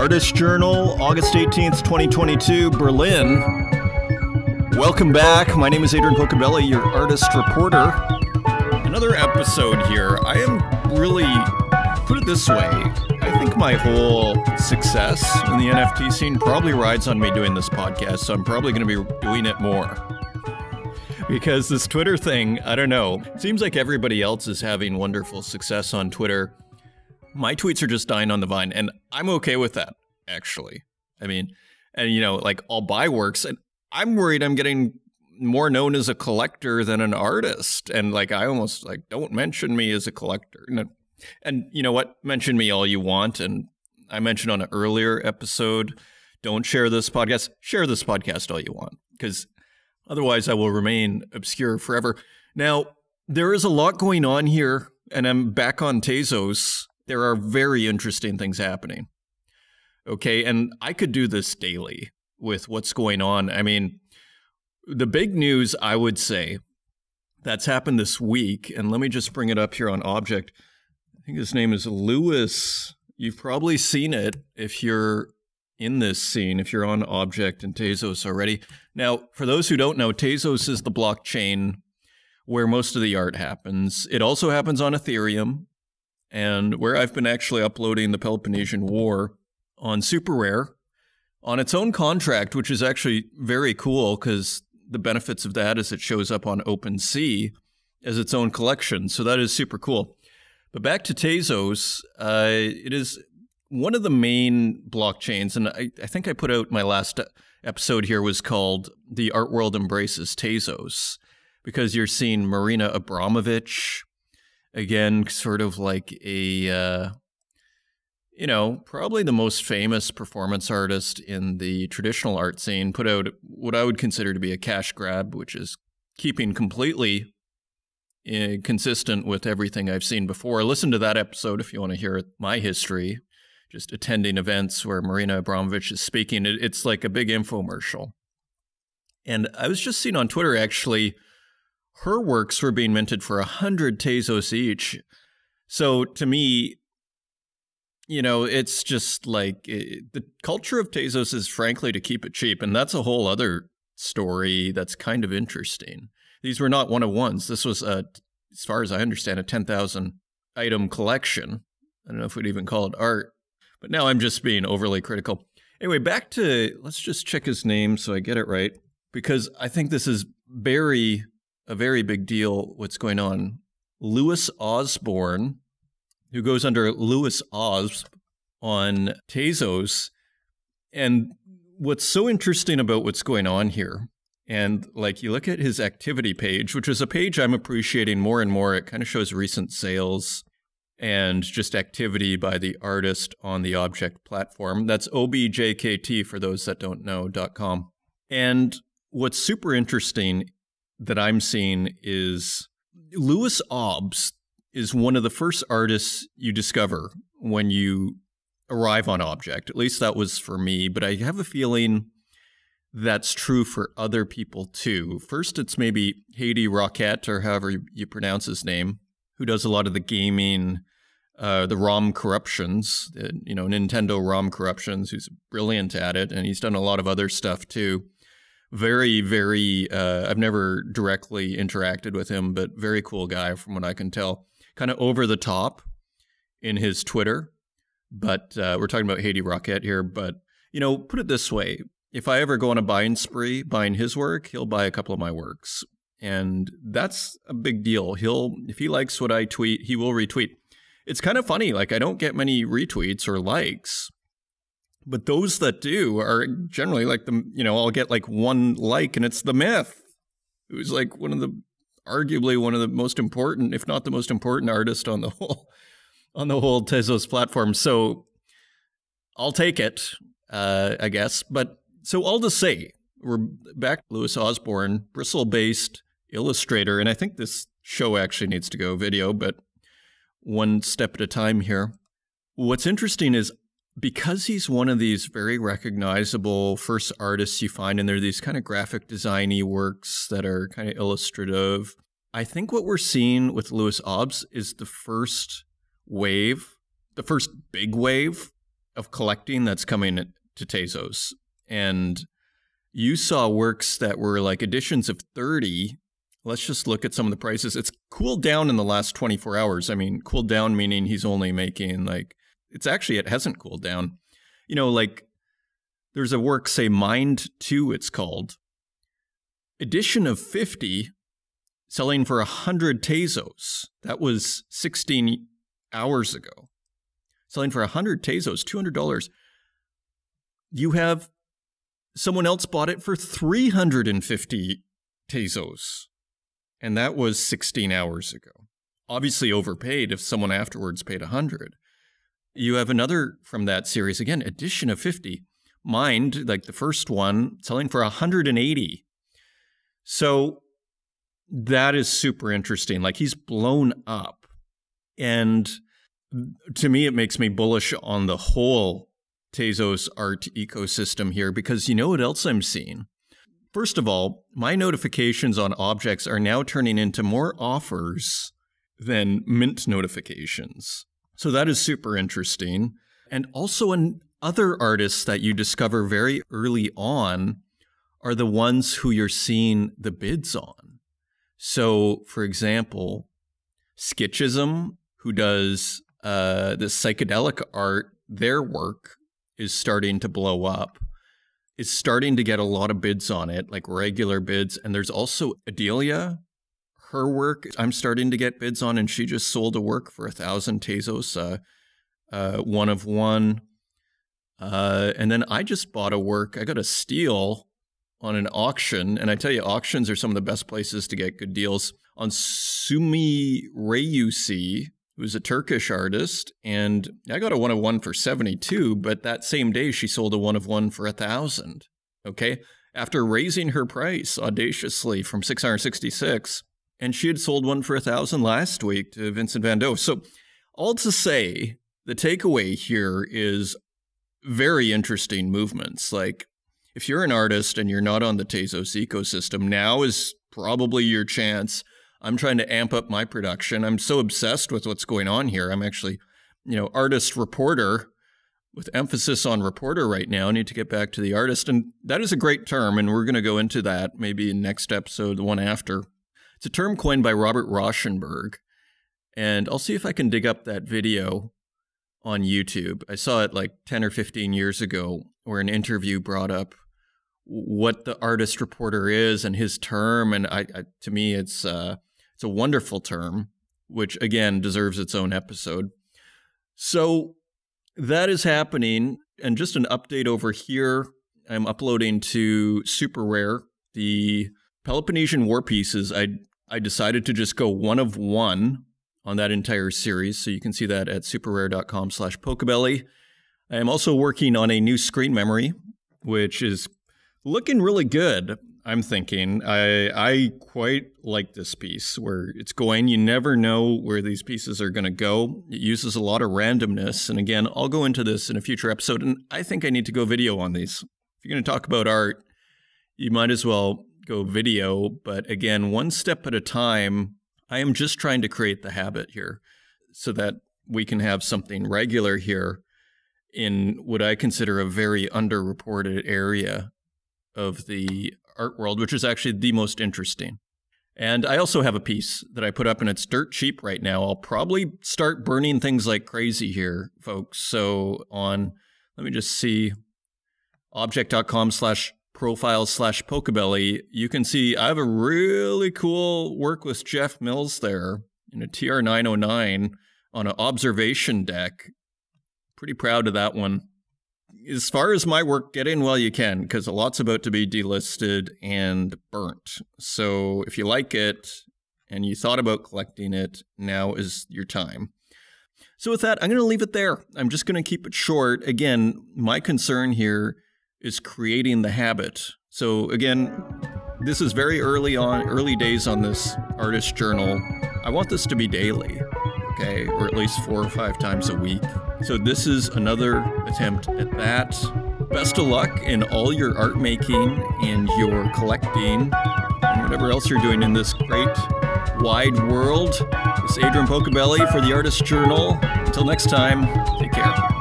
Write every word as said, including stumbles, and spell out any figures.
Artist Journal, August eighteenth, twenty twenty-two, Berlin. Welcome back. My name is Adrian Pocabelli, your artist reporter. Another episode here. I am really, put it this way, I think my whole success in the N F T scene probably rides on me doing this podcast, so I'm probably going to be doing it more. Because this Twitter thing, I don't know, it seems like everybody else is having wonderful success on Twitter. My tweets are just dying on the vine, and I'm okay with that, actually. I mean, and you know, like, I'll buy works, and I'm worried I'm getting more known as a collector than an artist. And like, I almost like, don't mention me as a collector. And, and you know what? Mention me all you want. And I mentioned on an earlier episode, don't share this podcast. Share this podcast all you want, because otherwise, I will remain obscure forever. Now, there is a lot going on here, and I'm back on Tezos. There are very interesting things happening. Okay, and I could do this daily with what's going on. I mean, the big news, I would say, that's happened this week, and let me just bring it up here on Object. I think his name is Louis. You've probably seen it if you're in this scene, if you're on Object and Tezos already. Now, for those who don't know, Tezos is the blockchain where most of the art happens. It also happens on Ethereum, and where I've been actually uploading the Peloponnesian War on Super Rare on its own contract, which is actually very cool, because the benefits of that is it shows up on OpenSea as its own collection. So that is super cool. But back to Tezos, uh, it is one of the main blockchains, and I, I think I put out my last episode here, was called The Art World Embraces Tezos, because you're seeing Marina Abramovich, again, sort of like a, uh, you know, probably the most famous performance artist in the traditional art scene, put out what I would consider to be a cash grab, which is keeping completely uh, consistent with everything I've seen before. Listen to that episode if you want to hear my history. Just attending events where Marina Abramovich is speaking. It, it's like a big infomercial. And I was just seeing on Twitter, actually, her works were being minted for one hundred Tezos each. So to me, you know, it's just like it, the culture of Tezos is, frankly, to keep it cheap. And that's a whole other story that's kind of interesting. These were not one-of-ones. This was, a, as far as I understand, a ten thousand item collection. I don't know if we'd even call it art. But now I'm just being overly critical. Anyway, back to, let's just check his name so I get it right, because I think this is very, a very big deal, what's going on. Louis Osborne, who goes under Louis Osb on Tezos. And what's so interesting about what's going on here, and like you look at his activity page, which is a page I'm appreciating more and more. It kind of shows recent sales and just activity by the artist on the Object platform. That's objkt, for those that don't know, .com. And what's super interesting that I'm seeing is Louis Osborne is one of the first artists you discover when you arrive on Object. At least that was for me, but I have a feeling that's true for other people too. First, it's maybe Hades Rocket, or however you pronounce his name, who does a lot of the gaming, uh, the ROM corruptions, the, you know, Nintendo ROM corruptions, who's brilliant at it, and he's done a lot of other stuff too. Very, very, uh, I've never directly interacted with him, but very cool guy from what I can tell. Kind of over the top in his Twitter, but uh, we're talking about Hades Rocket here, but, you know, put it this way, if I ever go on a buying spree, buying his work, he'll buy a couple of my works. And that's a big deal. He'll, if he likes what I tweet, he will retweet. It's kind of funny. Like, I don't get many retweets or likes, but those that do are generally like the, you know, I'll get like one like, and it's the myth, who's like one of the, arguably one of the most important, if not the most important artist on the whole, on the whole Tezos platform. So I'll take it, uh, I guess. But so I'll just say, we're back to Louis Osborne, Bristol-based illustrator, and I think this show actually needs to go video, but one step at a time here. What's interesting is because he's one of these very recognizable first artists you find, and they're these kind of graphic design-y works that are kind of illustrative, I think what we're seeing with Louis Osborne is the first wave, the first big wave of collecting that's coming to Tezos. And you saw works that were like editions of thirty. Let's just look at some of the prices. It's cooled down in the last twenty-four hours. I mean, cooled down meaning he's only making like, it's actually, it hasn't cooled down. You know, like there's a work, say Mind two, it's called. Edition of fifty, selling for one hundred Tezos. That was sixteen hours ago. Selling for one hundred Tezos, two hundred dollars. You have someone else bought it for three hundred fifty Tezos. And that was sixteen hours ago. Obviously overpaid if someone afterwards paid one hundred. You have another from that series, again, edition of fifty. Mind, like the first one, selling for one hundred eighty. So that is super interesting. Like he's blown up. And to me, it makes me bullish on the whole Tezos art ecosystem here, because you know what else I'm seeing? First of all, my notifications on objects are now turning into more offers than mint notifications. So that is super interesting. And also in other artists that you discover very early on are the ones who you're seeing the bids on. So, for example, Skitchism, who does uh, the psychedelic art, their work is starting to blow up. It's starting to get a lot of bids on it, like regular bids. And there's also Adelia, her work I'm starting to get bids on, and she just sold a work for a thousand Tezos, uh, uh, one of one. Uh, and then I just bought a work. I got a steal on an auction. And I tell you, auctions are some of the best places to get good deals. On Sumi Reyusi, who's a Turkish artist, and I got a one of one for seventy-two, but that same day she sold a one of one for a thousand. Okay, after raising her price audaciously from six hundred sixty-six, and she had sold one for a thousand last week to Vincent van Doe. So, all to say, the takeaway here is very interesting movements. Like, if you're an artist and you're not on the Tezos ecosystem, now is probably your chance. I'm trying to amp up my production. I'm so obsessed with what's going on here. I'm actually, you know, artist reporter with emphasis on reporter right now. I need to get back to the artist. And that is a great term. And we're going to go into that maybe in next episode, the one after. It's a term coined by Robert Rauschenberg. And I'll see if I can dig up that video on YouTube. I saw it like ten or fifteen years ago where an interview brought up what the artist reporter is and his term. And I, I to me, it's... Uh, It's a wonderful term, which, again, deserves its own episode. So that is happening. And just an update over here, I'm uploading to Super Rare the Peloponnesian War Pieces. I, I decided to just go one of one on that entire series. So you can see that at superrare.com slash Pocabelli. I am also working on a new screen memory, which is looking really good. I'm thinking I I quite like this piece where it's going. You never know where these pieces are going to go. It uses a lot of randomness. And again, I'll go into this in a future episode. And I think I need to go video on these. If you're going to talk about art, you might as well go video. But again, one step at a time. I am just trying to create the habit here so that we can have something regular here in what I consider a very underreported area of the art world, which is actually the most interesting. And I also have a piece that I put up, and it's dirt cheap right now. I'll probably start burning things like crazy here, folks. So on, let me just see, objkt.com slash profile slash Pocabelli, you can see I have a really cool work with Jeff Mills there in a T R nine oh nine on an observation deck. Pretty proud of that one. As far as my work, get in while you can, because a lot's about to be delisted and burnt. So if you like it and you thought about collecting it, now is your time. So with that, I'm going to leave it there. I'm just going to keep it short. Again, my concern here is creating the habit. So again, this is very early on, early days on this artist journal. I want this to be daily. Okay, or at least four or five times a week. So this is another attempt at that. Best of luck in all your art making and your collecting and whatever else you're doing in this great wide world. This is Adrian Pocabelli for the Artist Journal. Until next time, take care.